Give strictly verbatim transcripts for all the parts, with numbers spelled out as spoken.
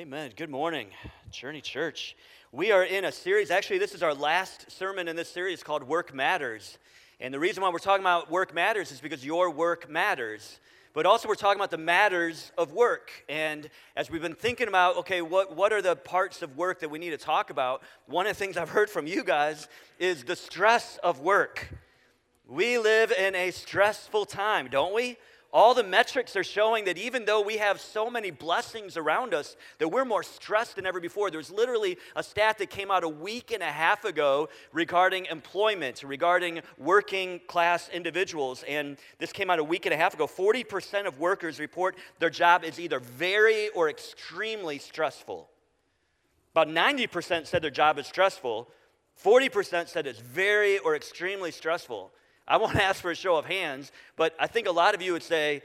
Amen. Good morning, Journey Church. We are in a series. Actually, this is our last sermon in this series called Work Matters. And the reason why we're talking about work matters is because your work matters. But also we're talking about the matters of work. And as we've been thinking about, okay, what, what are the parts of work that we need to talk about? One of the things I've heard from you guys is the stress of work. We live in a stressful time, don't we? All the metrics are showing that even though we have so many blessings around us, that we're more stressed than ever before. There's literally a stat that came out a week and a half ago regarding employment, regarding working class individuals. And this came out a week and a half ago. forty percent of workers report their job is either very or extremely stressful. About ninety percent said their job is stressful. forty percent said it's very or extremely stressful. I won't ask for a show of hands, but I think a lot of you would say,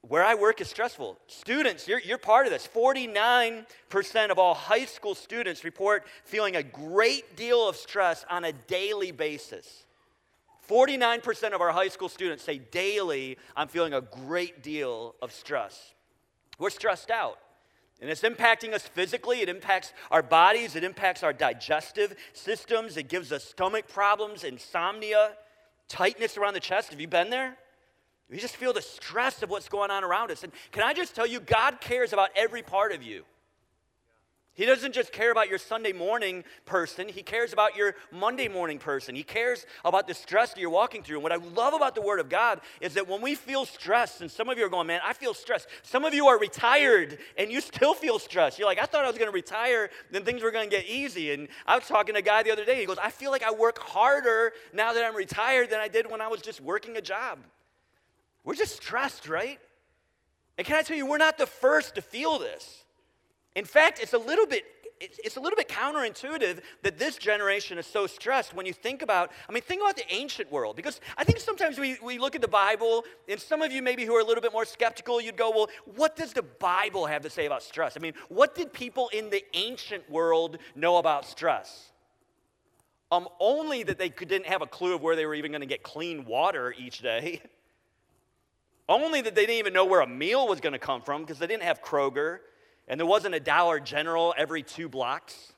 where I work is stressful. Students, you're, you're part of this. forty-nine percent of all high school students report feeling a great deal of stress on a daily basis. forty-nine percent of our high school students say daily, I'm feeling a great deal of stress. We're stressed out. And it's impacting us physically, it impacts our bodies, it impacts our digestive systems, it gives us stomach problems, insomnia, tightness around the chest. Have you been there? You just feel the stress of what's going on around us. And can I just tell you, God cares about every part of you. He doesn't just care about your Sunday morning person. He cares about your Monday morning person. He cares about the stress that you're walking through. And what I love about the Word of God is that when we feel stressed, and some of you are going, man, I feel stressed. Some of you are retired, and you still feel stressed. You're like, I thought I was going to retire, then things were going to get easy. And I was talking to a guy the other day. He goes, I feel like I work harder now that I'm retired than I did when I was just working a job. We're just stressed, right? And can I tell you, we're not the first to feel this. In fact, it's a little bit it's a little bit counterintuitive that this generation is so stressed when you think about, I mean, think about the ancient world, because I think sometimes we, we look at the Bible, and some of you maybe who are a little bit more skeptical, you'd go, well, what does the Bible have to say about stress? I mean, what did people in the ancient world know about stress? Um, only that they could, didn't have a clue of where they were even going to get clean water each day. Only that they didn't even know where a meal was going to come from because they didn't have Kroger. And there wasn't a Dollar General every two blocks,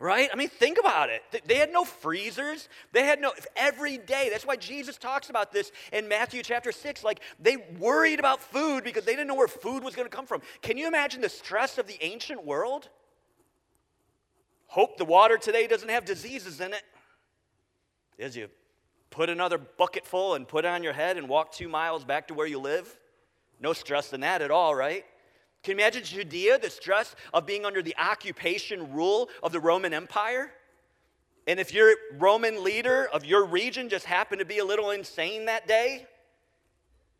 right? I mean, think about it. They had no freezers. They had no, every day. That's why Jesus talks about this in Matthew chapter six. Like, they worried about food because they didn't know where food was going to come from. Can you imagine the stress of the ancient world? Hope the water today doesn't have diseases in it. As you put another bucket full and put it on your head and walk two miles back to where you live. No stress in that at all, right? Can you imagine Judea, the stress of being under the occupation rule of the Roman Empire? And if your Roman leader of your region just happened to be a little insane that day,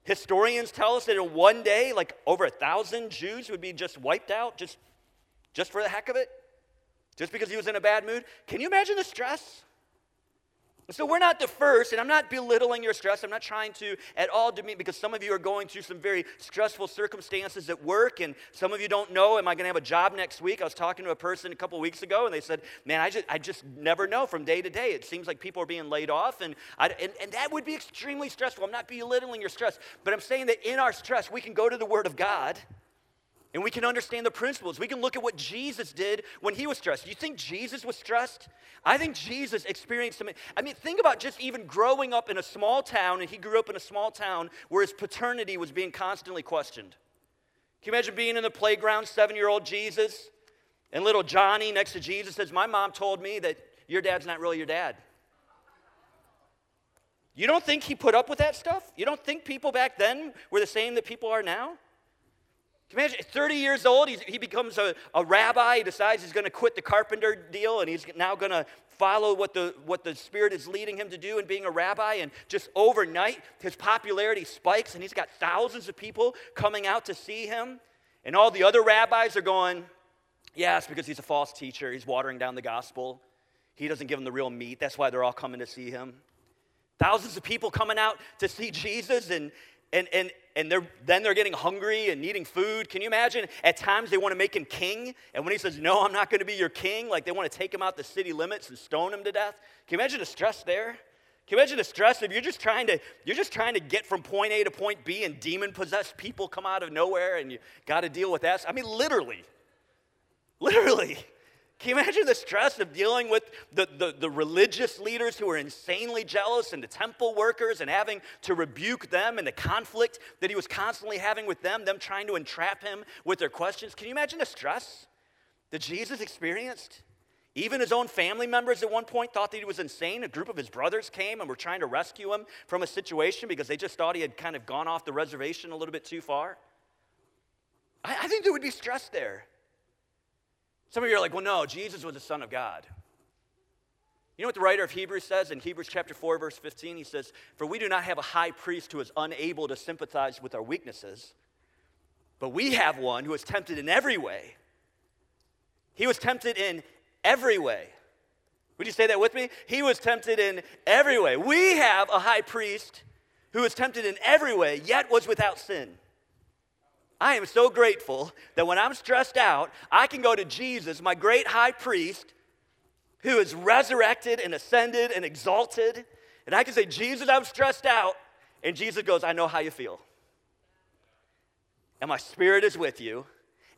historians tell us that in one day, like over a thousand Jews would be just wiped out just, just for the heck of it, just because he was in a bad mood. Can you imagine the stress? And so we're not the first, and I'm not belittling your stress. I'm not trying to at all demean, because some of you are going through some very stressful circumstances at work, and some of you don't know, am I going to have a job next week? I was talking to a person a couple weeks ago, and they said, man, I just I just never know from day to day. It seems like people are being laid off, and, I, and, and that would be extremely stressful. I'm not belittling your stress, but I'm saying that in our stress, we can go to the Word of God, and we can understand the principles. We can look at what Jesus did when he was stressed. You think Jesus was stressed? I think Jesus experienced some. I mean, think about just even growing up in a small town, and he grew up in a small town where his paternity was being constantly questioned. Can you imagine being in the playground, seven-year-old Jesus, and little Johnny next to Jesus says, my mom told me that your dad's not really your dad. You don't think he put up with that stuff? You don't think people back then were the same that people are now? Imagine, thirty years old, he's, he becomes a, a rabbi. He decides he's going to quit the carpenter deal, and he's now going to follow what the what the Spirit is leading him to do in being a rabbi. And just overnight, his popularity spikes, and he's got thousands of people coming out to see him. And all the other rabbis are going, yeah, it's because he's a false teacher. He's watering down the gospel. He doesn't give them the real meat. That's why they're all coming to see him. Thousands of people coming out to see Jesus, and and and And they're, then they're getting hungry and needing food. Can you imagine? At times they want to make him king. And when he says, no, I'm not going to be your king, like they want to take him out the city limits and stone him to death. Can you imagine the stress there? Can you imagine the stress if you're just trying to you're just trying to get from point A to point B, and demon-possessed people come out of nowhere, and you got to deal with that? I mean, literally, literally. Can you imagine the stress of dealing with the, the, the religious leaders who are insanely jealous, and the temple workers, and having to rebuke them, and the conflict that he was constantly having with them, them trying to entrap him with their questions? Can you imagine the stress that Jesus experienced? Even his own family members at one point thought that he was insane. A group of his brothers came and were trying to rescue him from a situation because they just thought he had kind of gone off the reservation a little bit too far. I, I think there would be stress there. Some of you are like, well, no, Jesus was the Son of God. You know what the writer of Hebrews says in Hebrews chapter four, verse fifteen? He says, "For we do not have a high priest who is unable to sympathize with our weaknesses, but we have one who is tempted in every way." He was tempted in every way. Would you say that with me? He was tempted in every way. We have a high priest who was tempted in every way, yet was without sin. I am so grateful that when I'm stressed out, I can go to Jesus, my great high priest, who is resurrected and ascended and exalted, and I can say, "Jesus, I'm stressed out," and Jesus goes, "I know how you feel, and my spirit is with you."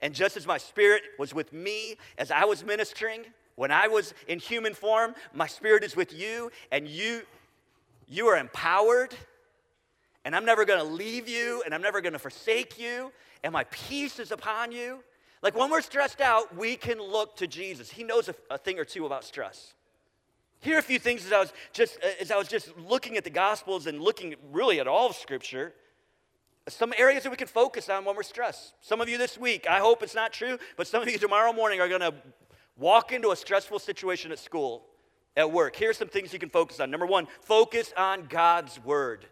And just as my spirit was with me as I was ministering, when I was in human form, my spirit is with you, and you you are empowered, and I'm never going to leave you, and I'm never going to forsake you, and my peace is upon you. Like, when we're stressed out, we can look to Jesus. He knows a, a thing or two about stress. Here are a few things as I was just as I was just looking at the Gospels and looking really at all of Scripture. Some areas that we can focus on when we're stressed. Some of you this week, I hope it's not true, but some of you tomorrow morning are going to walk into a stressful situation at school, at work. Here's some things you can focus on. Number one, focus on God's Word.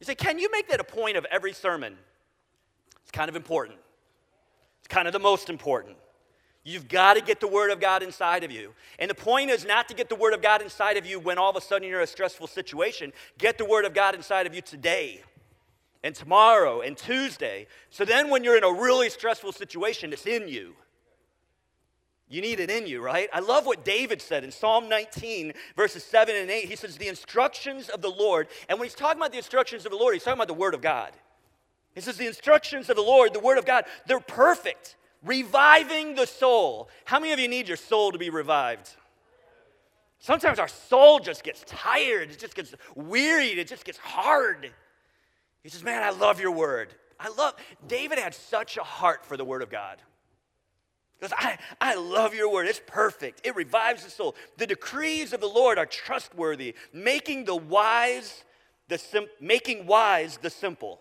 You say, "Ken, you make that a point of every sermon?" It's kind of important. It's kind of the most important. You've got to get the Word of God inside of you. And the point is not to get the Word of God inside of you when all of a sudden you're in a stressful situation. Get the Word of God inside of you today, and tomorrow, and Tuesday. So then when you're in a really stressful situation, it's in you. You need it in you, right? I love what David said in Psalm nineteen, verses seven and eight. He says, "The instructions of the Lord," and when he's talking about the instructions of the Lord, he's talking about the Word of God. He says, "The instructions of the Lord, the Word of God, they're perfect, reviving the soul." How many of you need your soul to be revived? Sometimes our soul just gets tired. It just gets wearied. It just gets hard. He says, "Man, I love your word." I love, David had such a heart for the Word of God. He goes, I, I love your word. It's perfect. It revives the soul. The decrees of the Lord are trustworthy, making the wise the sim, making wise the simple.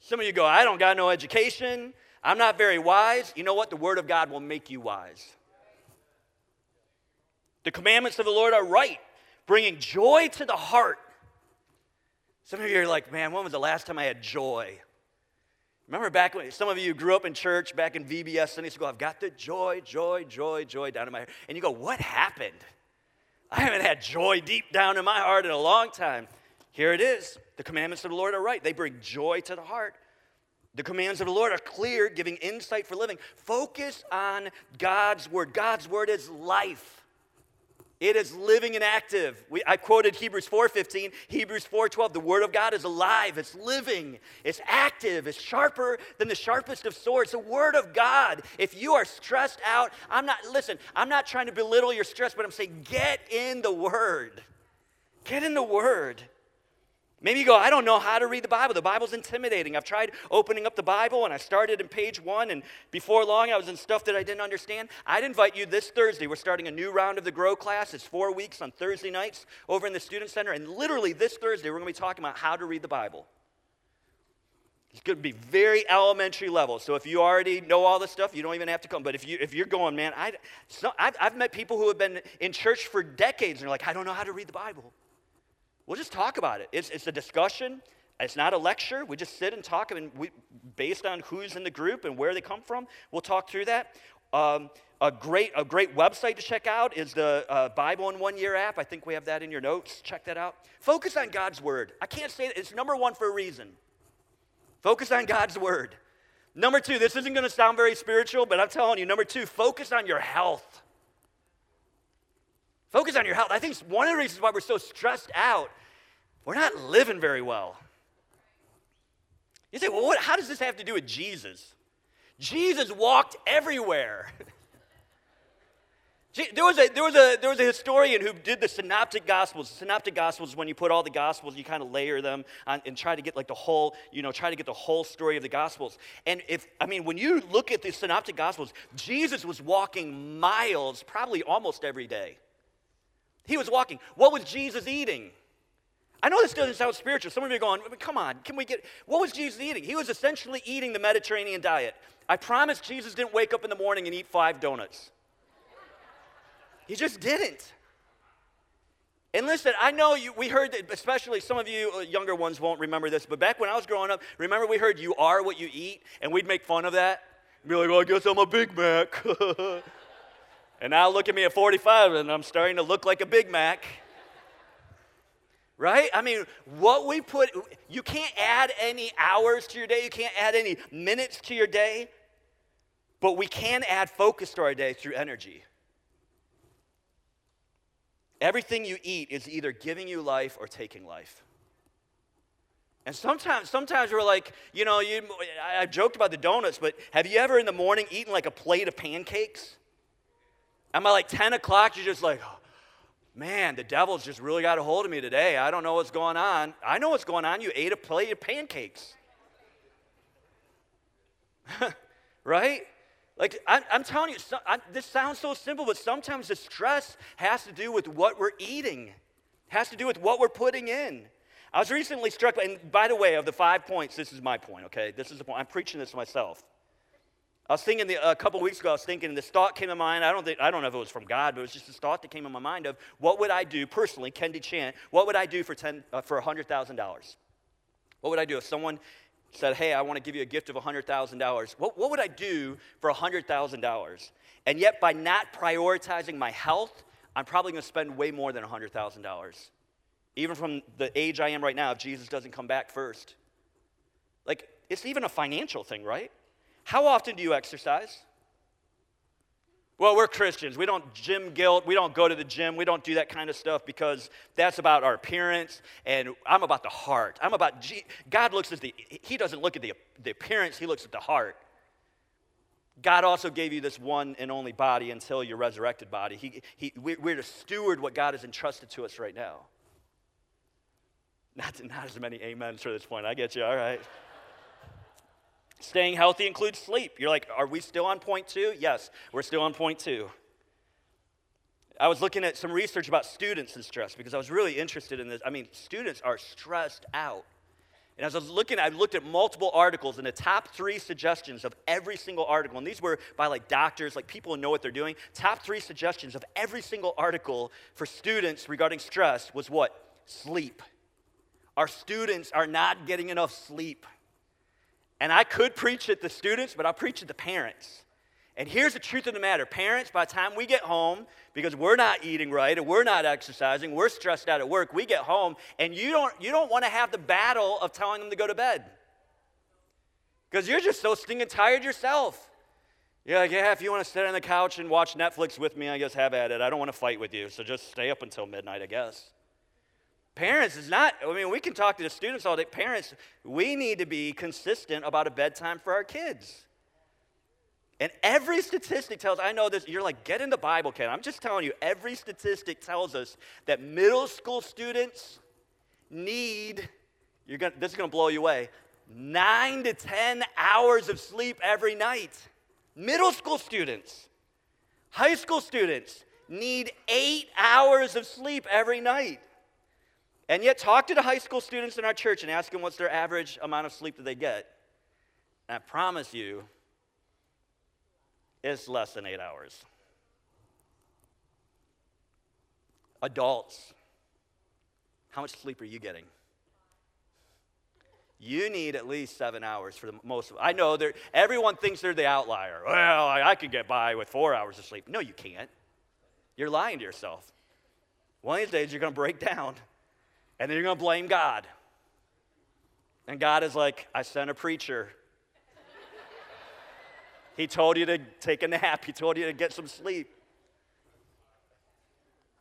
Some of you go, "I don't got no education. I'm not very wise." You know what? The Word of God will make you wise. The commandments of the Lord are right, bringing joy to the heart. Some of you are like, "Man, when was the last time I had joy?" Remember back when some of you grew up in church, back in V B S Sunday school, "I've got the joy, joy, joy, joy down in my heart." And you go, "What happened? I haven't had joy deep down in my heart in a long time." Here it is. The commandments of the Lord are right. They bring joy to the heart. The commands of the Lord are clear, giving insight for living. Focus on God's word. God's word is life. It is living and active. We, I quoted Hebrews four fifteen, Hebrews four twelve. The Word of God is alive. It's living. It's active. It's sharper than the sharpest of swords. The Word of God. If you are stressed out, I'm not, listen, I'm not trying to belittle your stress, but I'm saying get in the Word. Get in the Word. Maybe you go, "I don't know how to read the Bible. The Bible's intimidating. I've tried opening up the Bible, and I started in page one, and before long, I was in stuff that I didn't understand." I'd invite you this Thursday. We're starting a new round of the Grow class. It's four weeks on Thursday nights over in the Student Center, and literally this Thursday, we're going to be talking about how to read the Bible. It's going to be very elementary level, so if you already know all this stuff, you don't even have to come. But if, you, if you're going, "Man, I, so I've, I've met people who have been in church for decades, and they're like, I don't know how to read the Bible." We'll just talk about it. It's, it's a discussion. It's not a lecture. We just sit and talk, and we, based on who's in the group and where they come from, we'll talk through that. Um, a great a great website to check out is the uh, Bible in One Year app. I think we have that in your notes. Check that out. Focus on God's Word. I can't say that. It's number one for a reason. Focus on God's Word. Number two, this isn't going to sound very spiritual, but I'm telling you, number two, focus on your health. Focus on your health. I think it's one of the reasons why we're so stressed out. We're not living very well. You say, well, what, how does this have to do with Jesus? Jesus walked everywhere. There was a there was a there was a historian who did the Synoptic Gospels. Synoptic Gospels, when you put all the Gospels, you kind of layer them on and try to get like the whole, you know, try to get the whole story of the Gospels. And if I mean, when you look at the Synoptic Gospels, Jesus was walking miles, probably almost every day. He was walking. What was Jesus eating? I know this doesn't sound spiritual. Some of you are going, come on, can we get, what was Jesus eating? He was essentially eating the Mediterranean diet. I promise Jesus didn't wake up in the morning and eat five donuts. He just didn't. And listen, I know you, we heard that, especially some of you younger ones won't remember this, but back when I was growing up, remember we heard you are what you eat, and we'd make fun of that? We'd be like, well, I guess I'm a Big Mac. And now look at me at forty-five, and I'm starting to look like a Big Mac. Right? I mean, what we put, you can't add any hours to your day. You can't add any minutes to your day. But we can add focus to our day through energy. Everything you eat is either giving you life or taking life. And sometimes, sometimes we're like, you know, you, I, I joked about the donuts, but have you ever in the morning eaten like a plate of pancakes? And by like ten o'clock, you're just like, oh, man, the devil's just really got a hold of me today. I don't know what's going on. I know what's going on. You ate a plate of pancakes. Right? Like, I'm, I'm telling you, so, I, this sounds so simple, but sometimes the stress has to do with what we're eating, has to do with what we're putting in. I was recently struck by, and by the way, of the five points, this is my point, okay? This is the point. I'm preaching this myself. I was thinking the, a couple weeks ago, I was thinking, this thought came to mind. I don't think I don't know if it was from God, but it was just this thought that came in my mind of, what would I do personally, Kendi Chan, what would I do for ten uh, for one hundred thousand dollars? What would I do if someone said, hey, I want to give you a gift of one hundred thousand dollars. What, what would I do for one hundred thousand dollars? And yet by not prioritizing my health, I'm probably going to spend way more than one hundred thousand dollars. Even from the age I am right now, if Jesus doesn't come back first. Like, it's even a financial thing, right? How often do you exercise? Well, we're Christians. We don't gym guilt. We don't go to the gym. We don't do that kind of stuff because that's about our appearance, and I'm about the heart. I'm about, God looks at the, he doesn't look at the, the appearance. He looks at the heart. God also gave you this one and only body until your resurrected body. He, he, we're to steward what God has entrusted to us right now. Not, not as many amens for this point. I get you. All right. Staying healthy includes sleep. You're like, are we still on point two? Yes, we're still on point two. I was looking at some research about students and stress because I was really interested in this. I mean, students are stressed out. And as I was looking, I looked at multiple articles, and the top three suggestions of every single article, and these were by like doctors, like people who know what they're doing, top three suggestions of every single article for students regarding stress was what? Sleep. Our students are not getting enough sleep. And I could preach at the students, but I'll preach at the parents. And here's the truth of the matter. Parents, by the time we get home, because we're not eating right and we're not exercising, we're stressed out at work, we get home, and you don't you don't want to have the battle of telling them to go to bed. Because you're just so stinking tired yourself. You're like, yeah, if you want to sit on the couch and watch Netflix with me, I guess have at it. I don't want to fight with you, so just stay up until midnight, I guess. Parents is not, I mean, we can talk to the students all day. Parents, we need to be consistent about a bedtime for our kids. And every statistic tells, I know this, you're like, get in the Bible, Ken. I'm just telling you, every statistic tells us that middle school students need, you're gonna, this is going to blow you away, nine to ten hours of sleep every night. Middle school students, high school students need eight hours of sleep every night. And yet, talk to the high school students in our church and ask them what's their average amount of sleep that they get. And I promise you, it's less than eight hours. Adults, how much sleep are you getting? You need at least seven hours for the most of it. I know everyone thinks they're the outlier. Well, I, I can get by with four hours of sleep. No, you can't. You're lying to yourself. One of these days, you're going to break down. And then you're going to blame God. And God is like, I sent a preacher. He told you to take a nap. He told you to get some sleep.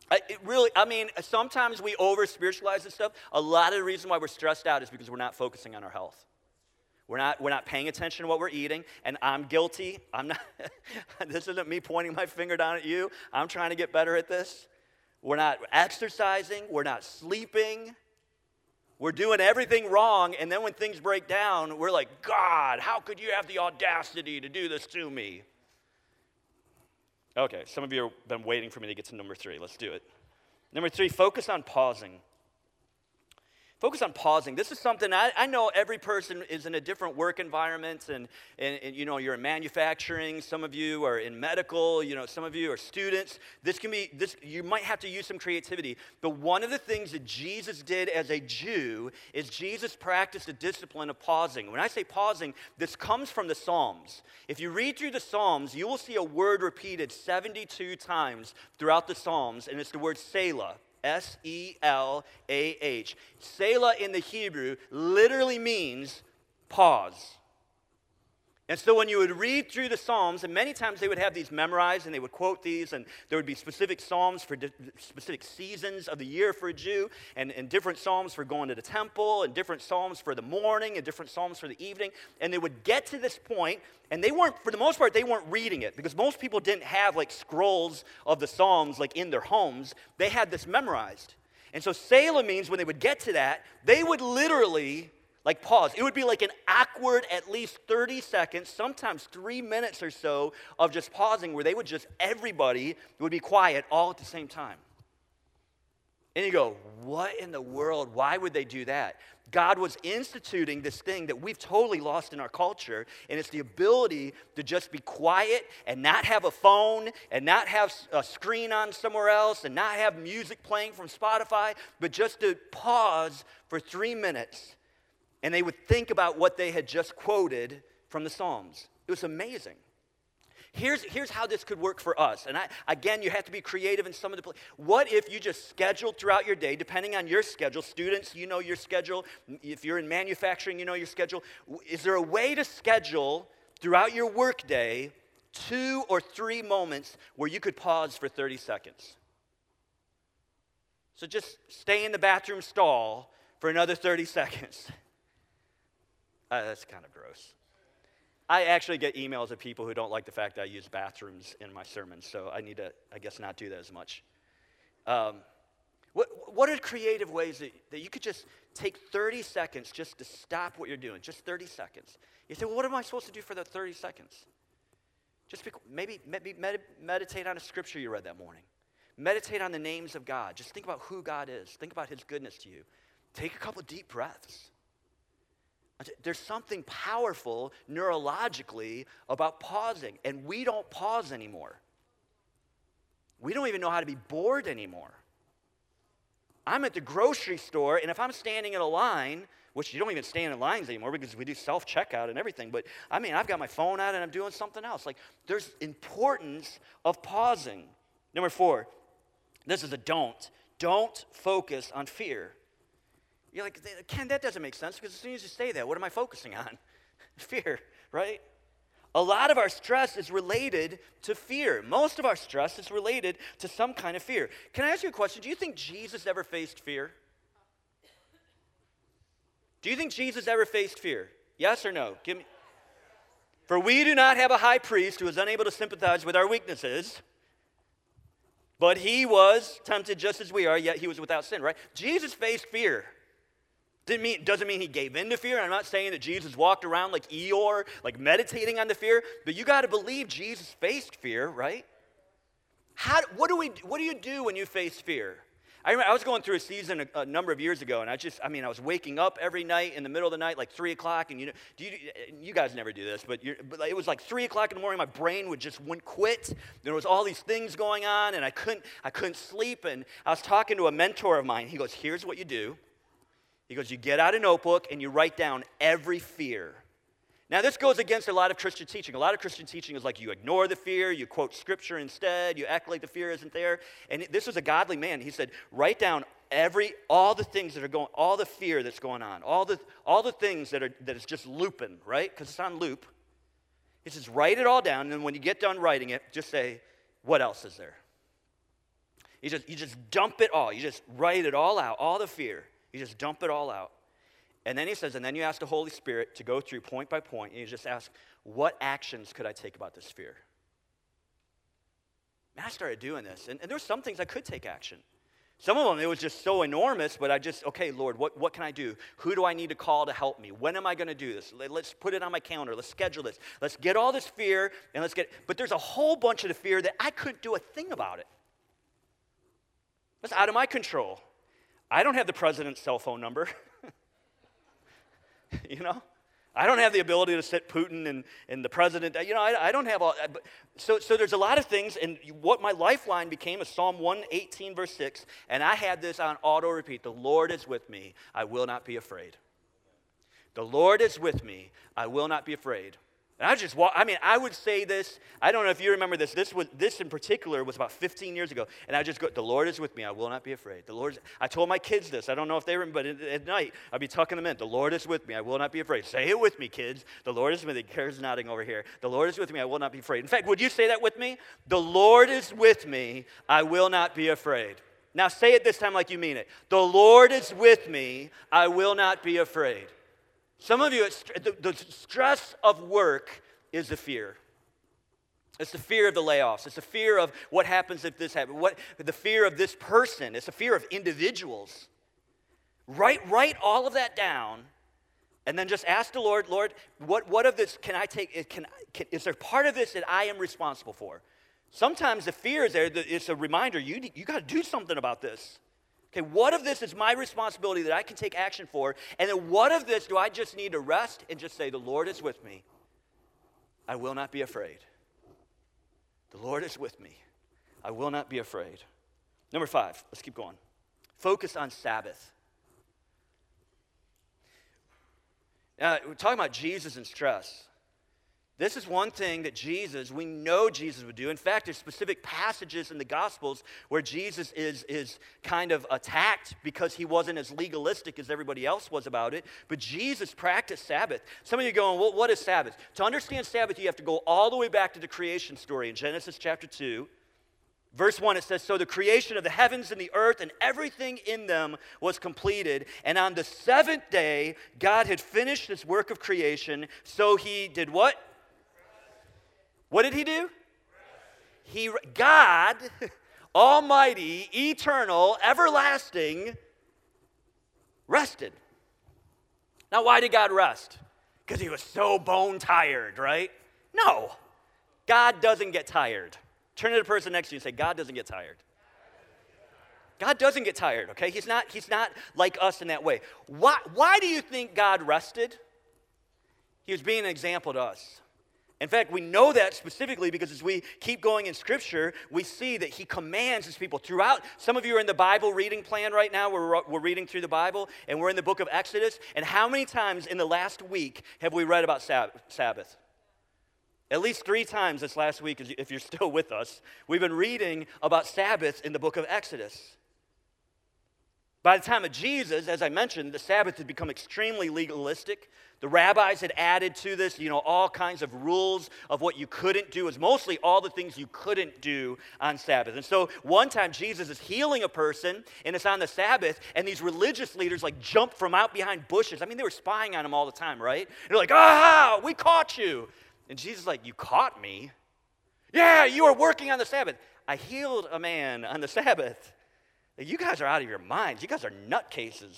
I, it really, I mean, sometimes we over-spiritualize this stuff. A lot of the reason why we're stressed out is because we're not focusing on our health. We're not, we're not paying attention to what we're eating, and I'm guilty. I'm not, this isn't me pointing my finger down at you. I'm trying to get better at this. We're not exercising. We're not sleeping. We're doing everything wrong, and then when things break down, we're like, God, how could you have the audacity to do this to me? Okay, some of you have been waiting for me to get to number three. Let's do it. Number three, focus on pausing. Focus on pausing. This is something I, I know every person is in a different work environment, and, and, and you know, you're in manufacturing, some of you are in medical, you know, some of you are students. This can be, this you might have to use some creativity, but one of the things that Jesus did as a Jew is Jesus practiced the discipline of pausing. When I say pausing, this comes from the Psalms. If you read through the Psalms, you will see a word repeated seventy-two times throughout the Psalms, and it's the word Selah. S E L A H. Selah in the Hebrew literally means pause. And so when you would read through the Psalms, and many times they would have these memorized, and they would quote these, and there would be specific Psalms for di- specific seasons of the year for a Jew, and, and different Psalms for going to the temple, and different Psalms for the morning, and different Psalms for the evening. And they would get to this point, and they weren't, for the most part, they weren't reading it, because most people didn't have, like, scrolls of the Psalms, like, in their homes. They had this memorized. And so Selah means when they would get to that, they would literally... like pause. It would be like an awkward at least thirty seconds, sometimes three minutes or so of just pausing where they would just, everybody would be quiet all at the same time. And you go, what in the world? Why would they do that? God was instituting this thing that we've totally lost in our culture, and it's the ability to just be quiet and not have a phone and not have a screen on somewhere else and not have music playing from Spotify, but just to pause for three minutes. And they would think about what they had just quoted from the Psalms. It was amazing. Here's, here's how this could work for us. And I, again, you have to be creative in some of the... What if you just scheduled throughout your day, depending on your schedule? Students, you know your schedule. If you're in manufacturing, you know your schedule. Is there a way to schedule throughout your workday two or three moments where you could pause for thirty seconds? So just stay in the bathroom stall for another thirty seconds. Uh, that's kind of gross. I actually get emails of people who don't like the fact that I use bathrooms in my sermons, so I need to, I guess, not do that as much. Um, what what are creative ways that, that you could just take thirty seconds just to stop what you're doing, just thirty seconds? You say, well, what am I supposed to do for the thirty seconds? Just be, maybe, maybe med- meditate on a scripture you read that morning. Meditate on the names of God. Just think about who God is. Think about his goodness to you. Take a couple deep breaths. There's something powerful neurologically about pausing, and we don't pause anymore. We don't even know how to be bored anymore. I'm at the grocery store, and if I'm standing in a line, which you don't even stand in lines anymore because we do self-checkout and everything, but I mean, I've got my phone out and I'm doing something else. Like, there's importance of pausing. Number four, this is a don't. Don't focus on fear. You're like, Ken, that doesn't make sense, because as soon as you say that, what am I focusing on? Fear, right? A lot of our stress is related to fear. Most of our stress is related to some kind of fear. Can I ask you a question? Do you think Jesus ever faced fear? Do you think Jesus ever faced fear? Yes or no? Give me. For we do not have a high priest who is unable to sympathize with our weaknesses, but he was tempted just as we are, yet he was without sin, right? Jesus faced fear. Didn't mean, doesn't mean he gave in to fear. I'm not saying that Jesus walked around like Eeyore, like meditating on the fear, but you got to believe Jesus faced fear, right? How? What do we? What do you do when you face fear? I remember I was going through a season a, a number of years ago, and I just, I mean, I was waking up every night in the middle of the night, like three o'clock, and you know, do you, you guys never do this, but, you're, but it was like three o'clock in the morning. My brain would just wouldn't quit. There was all these things going on, and I couldn't, I couldn't sleep. And I was talking to a mentor of mine. He goes, "Here's what you do." He goes, you get out a notebook and you write down every fear. Now, this goes against a lot of Christian teaching. A lot of Christian teaching is like you ignore the fear, you quote scripture instead, you act like the fear isn't there. And this was a godly man. He said, write down every, all the things that are going, all the fear that's going on, all the all the things that are that is just looping, right? Because it's on loop. He says, write it all down, and then when you get done writing it, just say, what else is there? You just, you just dump it all. You just write it all out, all the fear. You just dump it all out. And then he says, and then you ask the Holy Spirit to go through point by point, and you just ask, what actions could I take about this fear? And I started doing this, and, and there were some things I could take action. Some of them, it was just so enormous, but I just, okay, Lord, what, what can I do? Who do I need to call to help me? When am I going to do this? Let, let's put it on my calendar. Let's schedule this. Let's get all this fear, and let's get, but there's a whole bunch of the fear that I couldn't do a thing about it. That's out of my control. I don't have the president's cell phone number. You know? I don't have the ability to sit Putin and, and the president. You know, I, I don't have all. So, so there's a lot of things, and what my lifeline became is Psalm one eighteen, verse six, and I had this on auto repeat. The Lord is with me. I will not be afraid. The Lord is with me. I will not be afraid. And I just, walk, I mean, I would say this. I don't know if you remember this. This was this in particular was about fifteen years ago, and I just go, the Lord is with me. I will not be afraid. The Lord. I told my kids this. I don't know if they remember, but at night I'd be tucking them in. The Lord is with me. I will not be afraid. Say it with me, kids. The Lord is with me. Kara's nodding over here. The Lord is with me. I will not be afraid. In fact, would you say that with me? The Lord is with me. I will not be afraid. Now say it this time like you mean it. The Lord is with me. I will not be afraid. Some of you, the, the stress of work is the fear. It's the fear of the layoffs. It's the fear of what happens if this happens. What the fear of this person. It's the fear of individuals. Write, write all of that down, and then just ask the Lord, Lord, what, what of this can I take? Can, can is there part of this that I am responsible for? Sometimes the fear is there. It's a reminder. You you got to do something about this. Okay, what of this is my responsibility that I can take action for? And then what of this do I just need to rest and just say, the Lord is with me. I will not be afraid. The Lord is with me. I will not be afraid. Number five, let's keep going. Focus on Sabbath. Now, we're talking about Jesus and stress. This is one thing that Jesus, we know Jesus would do. In fact, there's specific passages in the Gospels where Jesus is, is kind of attacked because he wasn't as legalistic as everybody else was about it. But Jesus practiced Sabbath. Some of you are going, well, what is Sabbath? To understand Sabbath, you have to go all the way back to the creation story in Genesis chapter two. Verse one, it says, so the creation of the heavens and the earth and everything in them was completed. And on the seventh day, God had finished his work of creation. So he did what? What did he do? He, God, almighty, eternal, everlasting, rested. Now, why did God rest? Because he was so bone tired, right? No. God doesn't get tired. Turn to the person next to you and say, God doesn't get tired. God doesn't get tired, okay? He's not, he's not like us in that way. Why, why do you think God rested? He was being an example to us. In fact, we know that specifically because as we keep going in Scripture, we see that he commands his people throughout. Some of you are in the Bible reading plan right now. We're, we're reading through the Bible, and we're in the book of Exodus. And how many times in the last week have we read about Sabbath? At least three times this last week, if you're still with us. We've been reading about Sabbath in the book of Exodus. By the time of Jesus, as I mentioned, the Sabbath had become extremely legalistic. The rabbis had added to this, you know, all kinds of rules of what you couldn't do. It was mostly all the things you couldn't do on Sabbath. And so one time Jesus is healing a person, and it's on the Sabbath, and these religious leaders, like, jump from out behind bushes. I mean, they were spying on him all the time, right? And they're like, ah, we caught you. And Jesus is like, you caught me? Yeah, you were working on the Sabbath. I healed a man on the Sabbath. You guys are out of your minds. You guys are nutcases.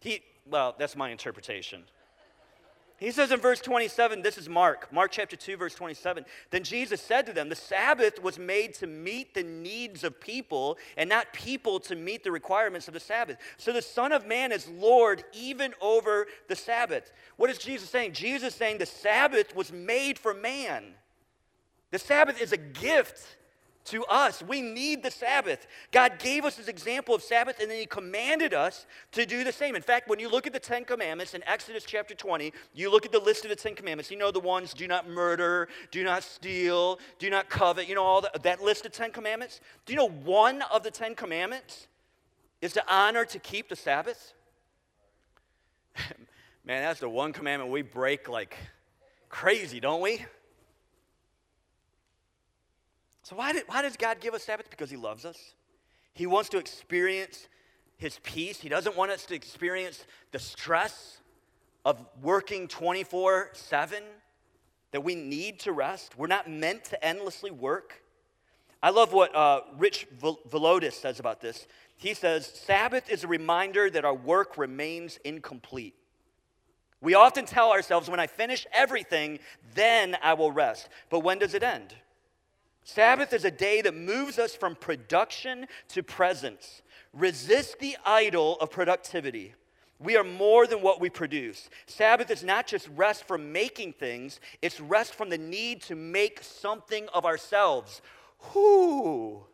He, well, that's my interpretation. He says in verse twenty-seven, this is Mark, Mark chapter two, verse twenty-seven, then Jesus said to them, the Sabbath was made to meet the needs of people and not people to meet the requirements of the Sabbath. So the Son of Man is Lord even over the Sabbath. What is Jesus saying? Jesus is saying the Sabbath was made for man. The Sabbath is a gift to us. We need the Sabbath. God gave us this example of Sabbath, and then he commanded us to do the same. In fact, when you look at the Ten Commandments in Exodus chapter twenty, you look at the list of the Ten Commandments. You know the ones, do not murder, do not steal, do not covet. You know all the, that list of Ten Commandments? Do you know one of the Ten Commandments is to honor, to keep the Sabbath? Man, that's the one commandment we break like crazy, don't we? So why, did, why does God give us Sabbath? Because he loves us. He wants to experience his peace. He doesn't want us to experience the stress of working twenty-four seven, that we need to rest. We're not meant to endlessly work. I love what uh, Rich Volotis says about this. He says, Sabbath is a reminder that our work remains incomplete. We often tell ourselves, when I finish everything, then I will rest. But when does it end? Sabbath is a day that moves us from production to presence. Resist the idol of productivity. We are more than what we produce. Sabbath is not just rest from making things, it's rest from the need to make something of ourselves. Whoo!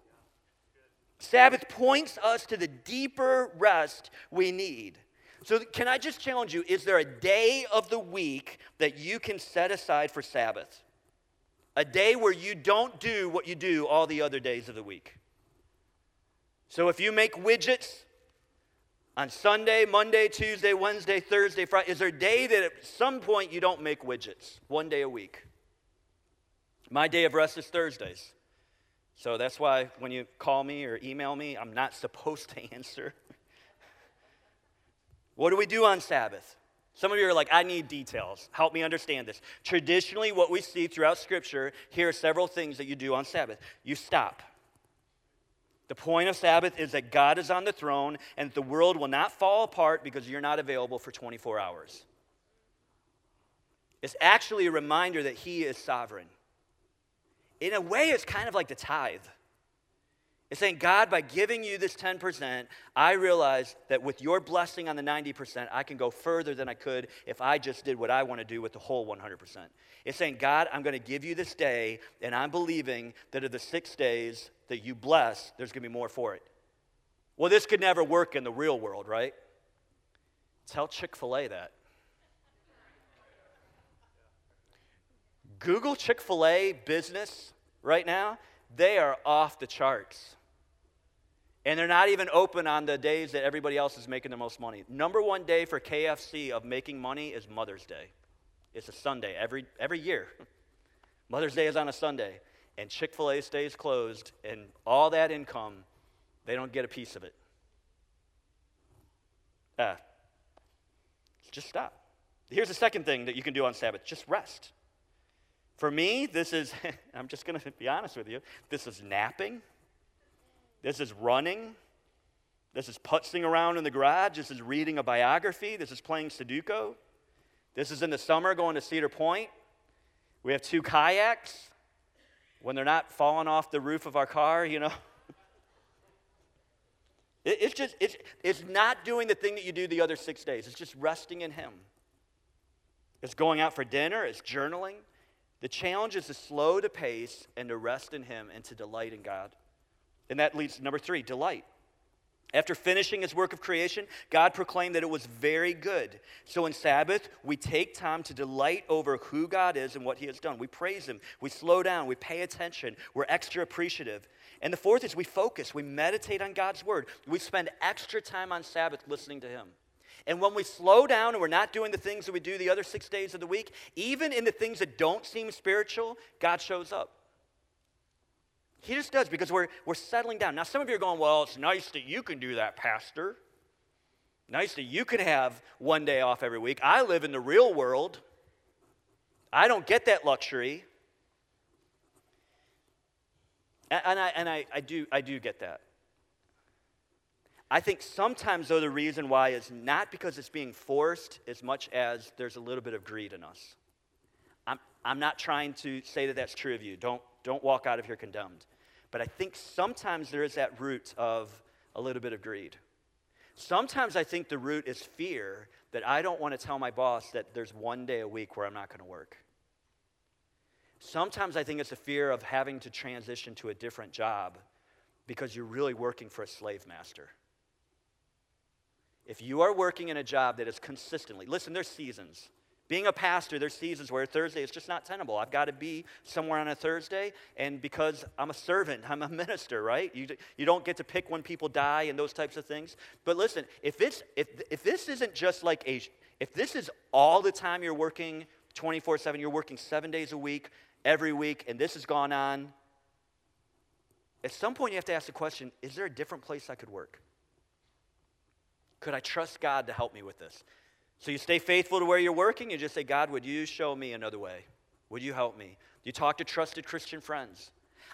Sabbath points us to the deeper rest we need. So can I just challenge you, is there a day of the week that you can set aside for Sabbath? A day where you don't do what you do all the other days of the week. So if you make widgets on Sunday, Monday, Tuesday, Wednesday, Thursday, Friday, is there a day that at some point you don't make widgets? One day a week. My day of rest is Thursdays. So that's why when you call me or email me, I'm not supposed to answer. What do we do on Sabbath? Some of you are like, I need details. Help me understand this. Traditionally, what we see throughout Scripture, here are several things that you do on Sabbath. You stop. The point of Sabbath is that God is on the throne and the world will not fall apart because you're not available for twenty-four hours. It's actually a reminder that he is sovereign. In a way, it's kind of like the tithe. It's saying, God, by giving you this ten percent, I realize that with your blessing on the ninety percent, I can go further than I could if I just did what I want to do with the whole one hundred percent. It's saying, God, I'm going to give you this day, and I'm believing that of the six days that you bless, there's going to be more for it. Well, this could never work in the real world, right? Tell Chick-fil-A that. Google Chick-fil-A business right now. They are off the charts. And they're not even open on the days that everybody else is making the most money. Number one day for K F C of making money is Mother's Day. It's a Sunday every every year. Mother's Day is on a Sunday. And Chick-fil-A stays closed. And all that income, they don't get a piece of it. Ah. Just stop. Here's the second thing that you can do on Sabbath. Just rest. For me, this is, I'm just going to be honest with you, this is napping. This is running. This is putzing around in the garage. This is reading a biography. This is playing Sudoku. This is in the summer going to Cedar Point. We have two kayaks. When they're not falling off the roof of our car, you know. It, it's just, it's, it's not doing the thing that you do the other six days. It's just resting in him. It's going out for dinner. It's journaling. The challenge is to slow the pace and to rest in him and to delight in God. And that leads to number three, delight. After finishing his work of creation, God proclaimed that it was very good. So in Sabbath, we take time to delight over who God is and what he has done. We praise him. We slow down. We pay attention. We're extra appreciative. And the fourth is we focus. We meditate on God's word. We spend extra time on Sabbath listening to him. And when we slow down and we're not doing the things that we do the other six days of the week, even in the things that don't seem spiritual, God shows up. He just does because we're, we're settling down. Now, some of you are going, well, it's nice that you can do that, Pastor. Nice that you can have one day off every week. I live in the real world. I don't get that luxury. And I, and I, I, do, I do get that. I think sometimes, though, the reason why is not because it's being forced as much as there's a little bit of greed in us. I'm, I'm not trying to say that that's true of you. Don't, don't walk out of here condemned. But I think sometimes there is that root of a little bit of greed. Sometimes I think the root is fear that I don't want to tell my boss that there's one day a week where I'm not going to work. Sometimes I think it's a fear of having to transition to a different job because you're really working for a slave master. If you are working in a job that is consistently, listen, there's seasons. Being a pastor, there's seasons where Thursday is just not tenable. I've got to be somewhere on a Thursday, and because I'm a servant, I'm a minister, right? You, you don't get to pick when people die and those types of things. But listen, if it's if if this isn't just like a, if this is all the time you're working twenty-four seven, you're working seven days a week, every week, and this has gone on, At some point, you have to ask the question, is there a different place I could work? Could I trust God to help me with this? So you stay faithful to where you're working. You just say, God, would you show me another way? Would you help me? You talk to trusted Christian friends.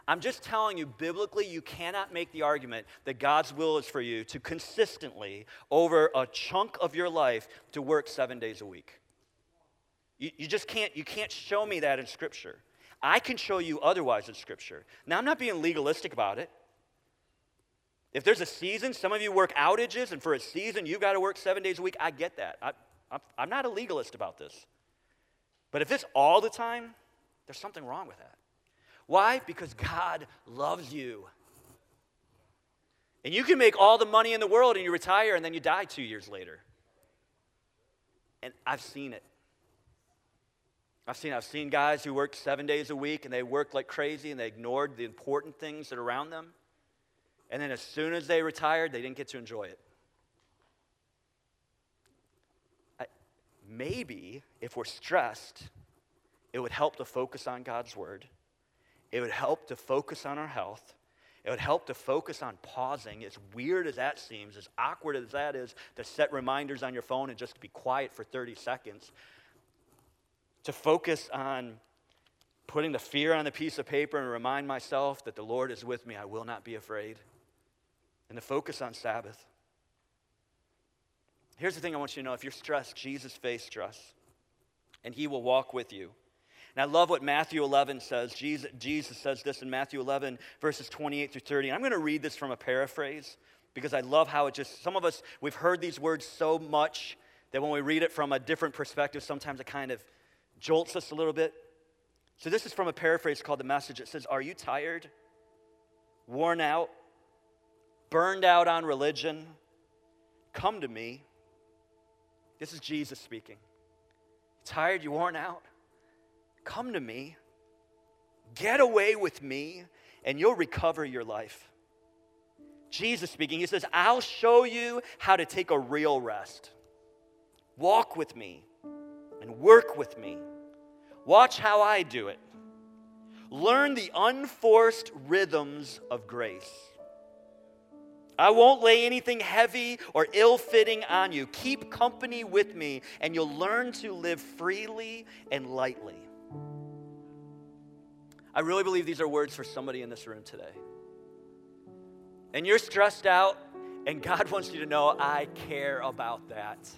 I'm just telling you, biblically, you cannot make the argument that God's will is for you to consistently, over a chunk of your life, to work seven days a week. You, you just can't, you can't show me that in Scripture. I can show you otherwise in Scripture. Now, I'm not being legalistic about it. If there's a season, some of you work outages, and for a season, you've got to work seven days a week. I get that. I, I'm, I'm not a legalist about this. But if it's all the time, there's something wrong with that. Why? Because God loves you. And you can make all the money in the world and you retire and then you die two years later. And I've seen it. I've seen I've seen guys who work seven days a week and they worked like crazy and they ignored the important things that are around them. And then as soon as they retired, they didn't get to enjoy it. I, maybe if we're stressed, it would help to focus on God's word. It would help to focus on our health. It would help to focus on pausing. As weird as that seems, as awkward as that is, to set reminders on your phone and just to be quiet for thirty seconds. To focus on putting the fear on the piece of paper and remind myself that the Lord is with me, I will not be afraid. And to focus on Sabbath. Here's the thing I want you to know. If you're stressed, Jesus faced stress. And he will walk with you. And I love what Matthew eleven says. Jesus, Jesus says this in Matthew eleven, verses twenty-eight through thirty. And I'm going to read this from a paraphrase because I love how it just, some of us, we've heard these words so much that when we read it from a different perspective, sometimes it kind of jolts us a little bit. So this is from a paraphrase called The Message. It says, are you tired, worn out, burned out on religion? Come to me. This is Jesus speaking. Tired, you worn out? Come to me, get away with me, and you'll recover your life. Jesus speaking, he says, I'll show you how to take a real rest. Walk with me and work with me. Watch how I do it. Learn the unforced rhythms of grace. I won't lay anything heavy or ill-fitting on you. Keep company with me, and you'll learn to live freely and lightly. I really believe these are words for somebody in this room today. And you're stressed out, and God wants you to know, I care about that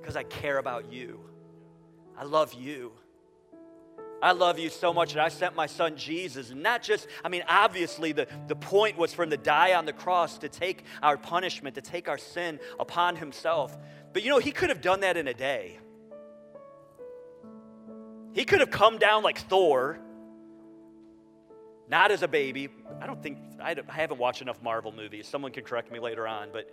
because I care about you. I love you. I love you so much that I sent my son Jesus. And not just, I mean, obviously the, the point was for him to die on the cross, to take our punishment, to take our sin upon himself. But you know, he could have done that in a day. He could have come down like Thor, not as a baby. I don't think, I, I haven't watched enough Marvel movies. Someone can correct me later on. But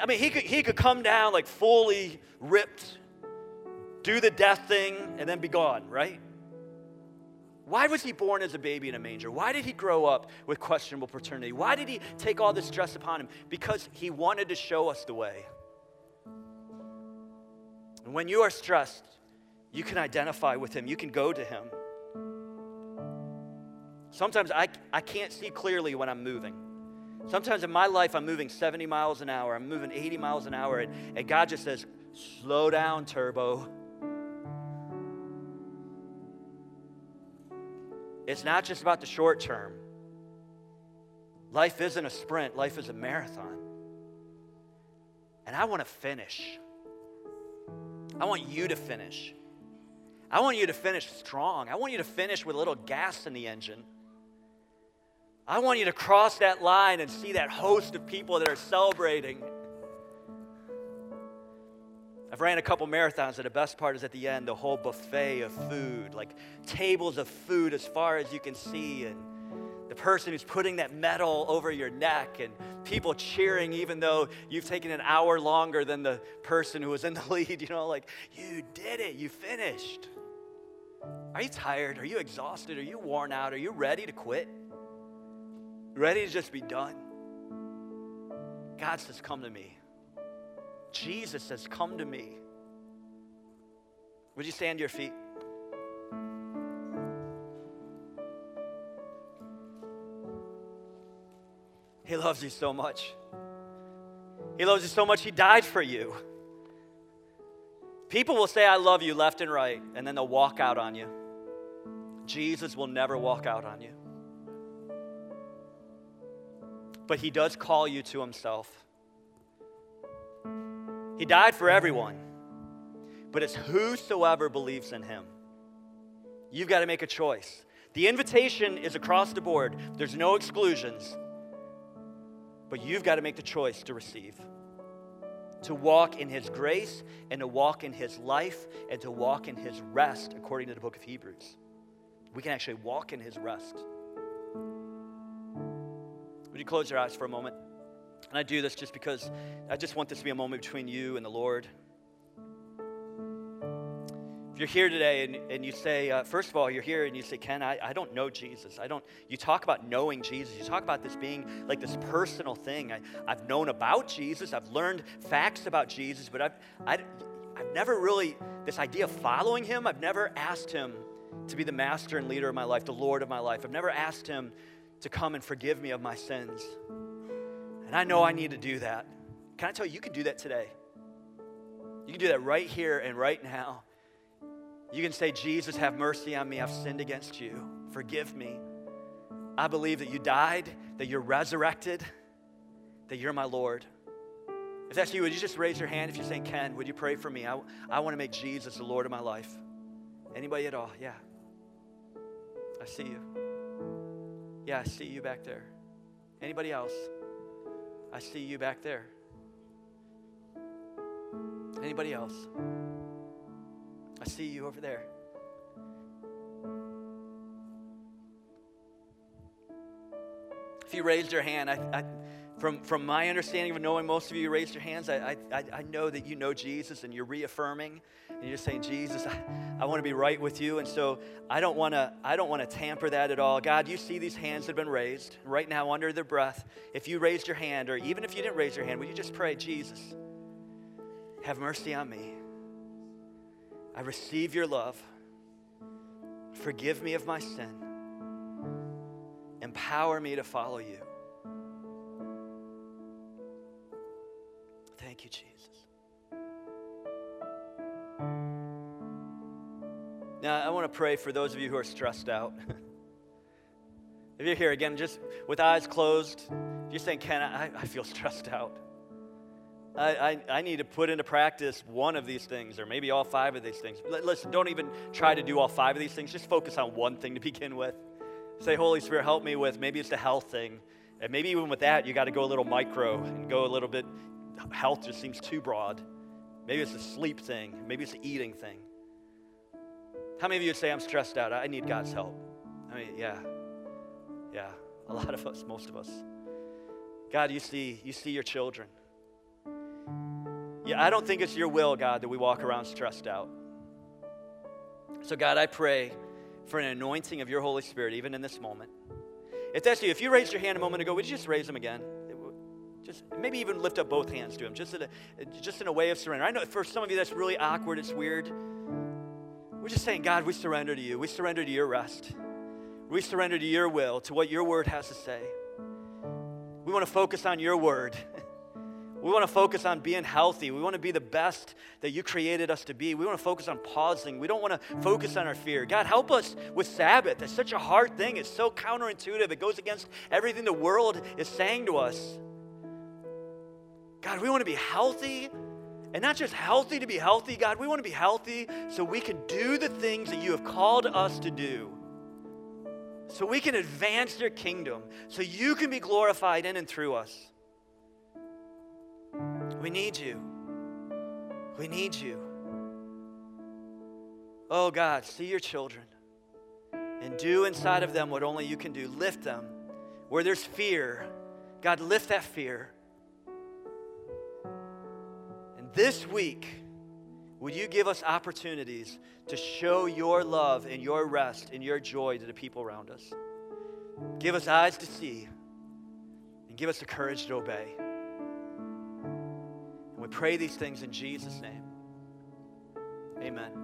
I mean, he could, he could come down like fully ripped, do the death thing, and then be gone, right? Why was he born as a baby in a manger? Why did he grow up with questionable paternity? Why did he take all this stress upon him? Because he wanted to show us the way. And when you are stressed, you can identify with him. You can go to him. Sometimes I, I can't see clearly when I'm moving. Sometimes in my life, I'm moving seventy miles an hour. I'm moving eighty miles an hour. And, and God just says, slow down, Turbo. It's not just about the short term. Life isn't a sprint. Life is a marathon. And I want to finish. I want you to finish. I want you to finish strong. I want you to finish with a little gas in the engine. I want you to cross that line and see that host of people that are celebrating. I've ran a couple marathons, and the best part is at the end, the whole buffet of food, like tables of food as far as you can see, and the person who's putting that medal over your neck, and people cheering even though you've taken an hour longer than the person who was in the lead, you know, like, you did it, you finished. Are you tired? Are you exhausted? Are you worn out? Are you ready to quit? Ready to just be done? God says, come to me. Jesus says, come to me. Would you stand to your feet? He loves you so much. He loves you so much, he died for you. People will say, I love you, left and right, and then they'll walk out on you. Jesus will never walk out on you. But he does call you to himself. He died for everyone, but it's whosoever believes in him. You've got to make a choice. The invitation is across the board. There's no exclusions, but you've got to make the choice to receive, to walk in his grace and to walk in his life and to walk in his rest, according to the book of Hebrews. We can actually walk in his rest. Would you close your eyes for a moment? And I do this just because I just want this to be a moment between you and the Lord. If you're here today and, and you say, uh, first of all, you're here and you say, Ken, I, I don't know Jesus. I don't, you talk about knowing Jesus. You talk about this being like this personal thing. I, I've known about Jesus. I've learned facts about Jesus, but I've, I, I've never really, this idea of following him, I've never asked him to be the master and leader of my life, the Lord of my life. I've never asked him to come and forgive me of my sins. And I know I need to do that. Can I tell you, you can do that today. You can do that right here and right now. You can say, Jesus, have mercy on me. I've sinned against you. Forgive me. I believe that you died, that you're resurrected, that you're my Lord. If that's you, would you just raise your hand if you're saying, Ken, would you pray for me? I, I want to make Jesus the Lord of my life. Anybody at all? Yeah. I see you. Yeah, I see you back there. Anybody else? I see you back there. Anybody else? I see you over there. If you raised your hand, I, I, from, from my understanding of knowing most of you raised your hands, I, I, I know that you know Jesus and you're reaffirming and you're saying, Jesus, I, I want to be right with you. And so I don't want to, I don't want to tamper that at all. God, you see these hands that have been raised right now under their breath. If you raised your hand, or even if you didn't raise your hand, would you just pray, Jesus, have mercy on me. I receive your love. Forgive me of my sin. Empower me to follow you. Thank you, Jesus. Now, I want to pray for those of you who are stressed out. If you're here again, just with eyes closed, if you're saying, Ken, I, I feel stressed out. I, I, I need to put into practice one of these things, or maybe all five of these things. L- listen, don't even try to do all five of these things. Just focus on one thing to begin with. Say, Holy Spirit, help me with, maybe it's the health thing. And maybe even with that, you got to go a little micro and go a little bit, health just seems too broad. Maybe it's the sleep thing. Maybe it's the eating thing. How many of you would say, I'm stressed out. I need God's help? I mean, yeah. Yeah. A lot of us, most of us. God, you see, you see your children. Yeah, I don't think it's your will, God, that we walk around stressed out. So, God, I pray for an anointing of your Holy Spirit, even in this moment. If that's you, if you raised your hand a moment ago, would you just raise them again? Just maybe even lift up both hands to him, just in a, just in a way of surrender. I know for some of you that's really awkward, it's weird. We're just saying, God, we surrender to you. We surrender to your rest. We surrender to your will, to what your word has to say. We want to focus on your word. We want to focus on being healthy. We want to be the best that you created us to be. We want to focus on pausing. We don't want to focus on our fear. God, help us with Sabbath. That's such a hard thing. It's so counterintuitive. It goes against everything the world is saying to us. God, we want to be healthy, and not just healthy to be healthy, God. We want to be healthy so we can do the things that you have called us to do, so we can advance your kingdom, so you can be glorified in and through us. We need you. We need you. Oh, God, see your children and do inside of them what only you can do. Lift them where there's fear. God, lift that fear. This week, would you give us opportunities to show your love and your rest and your joy to the people around us? Give us eyes to see and give us the courage to obey. And we pray these things in Jesus' name. Amen.